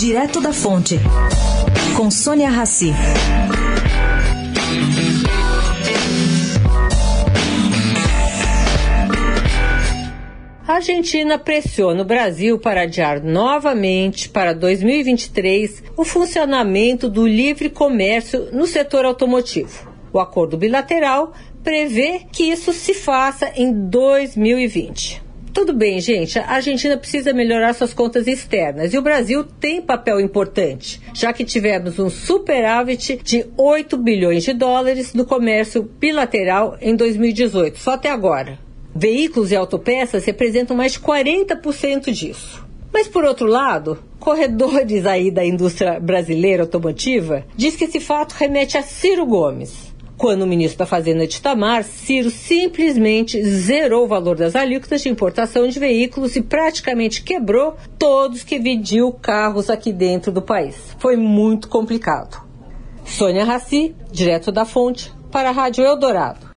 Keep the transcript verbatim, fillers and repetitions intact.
Direto da Fonte, com Sônia Racy. A Argentina pressiona o Brasil para adiar novamente para dois mil e vinte e três o funcionamento do livre comércio no setor automotivo. O acordo bilateral prevê que isso se faça em dois mil e vinte. Tudo bem, gente, a Argentina precisa melhorar suas contas externas e o Brasil tem papel importante, já que tivemos um superávit de oito bilhões de dólares no comércio bilateral em dois mil e dezoito, só até agora. Veículos e autopeças representam mais de quarenta por cento disso. Mas, por outro lado, corredores aí da indústria brasileira automotiva diz que esse fato remete a Ciro Gomes, quando o ministro da Fazenda de Itamar, Ciro, simplesmente zerou o valor das alíquotas de importação de veículos e praticamente quebrou todos que vendiam carros aqui dentro do país. Foi muito complicado. Sônia Racy, direto da Fonte, para a Rádio Eldorado.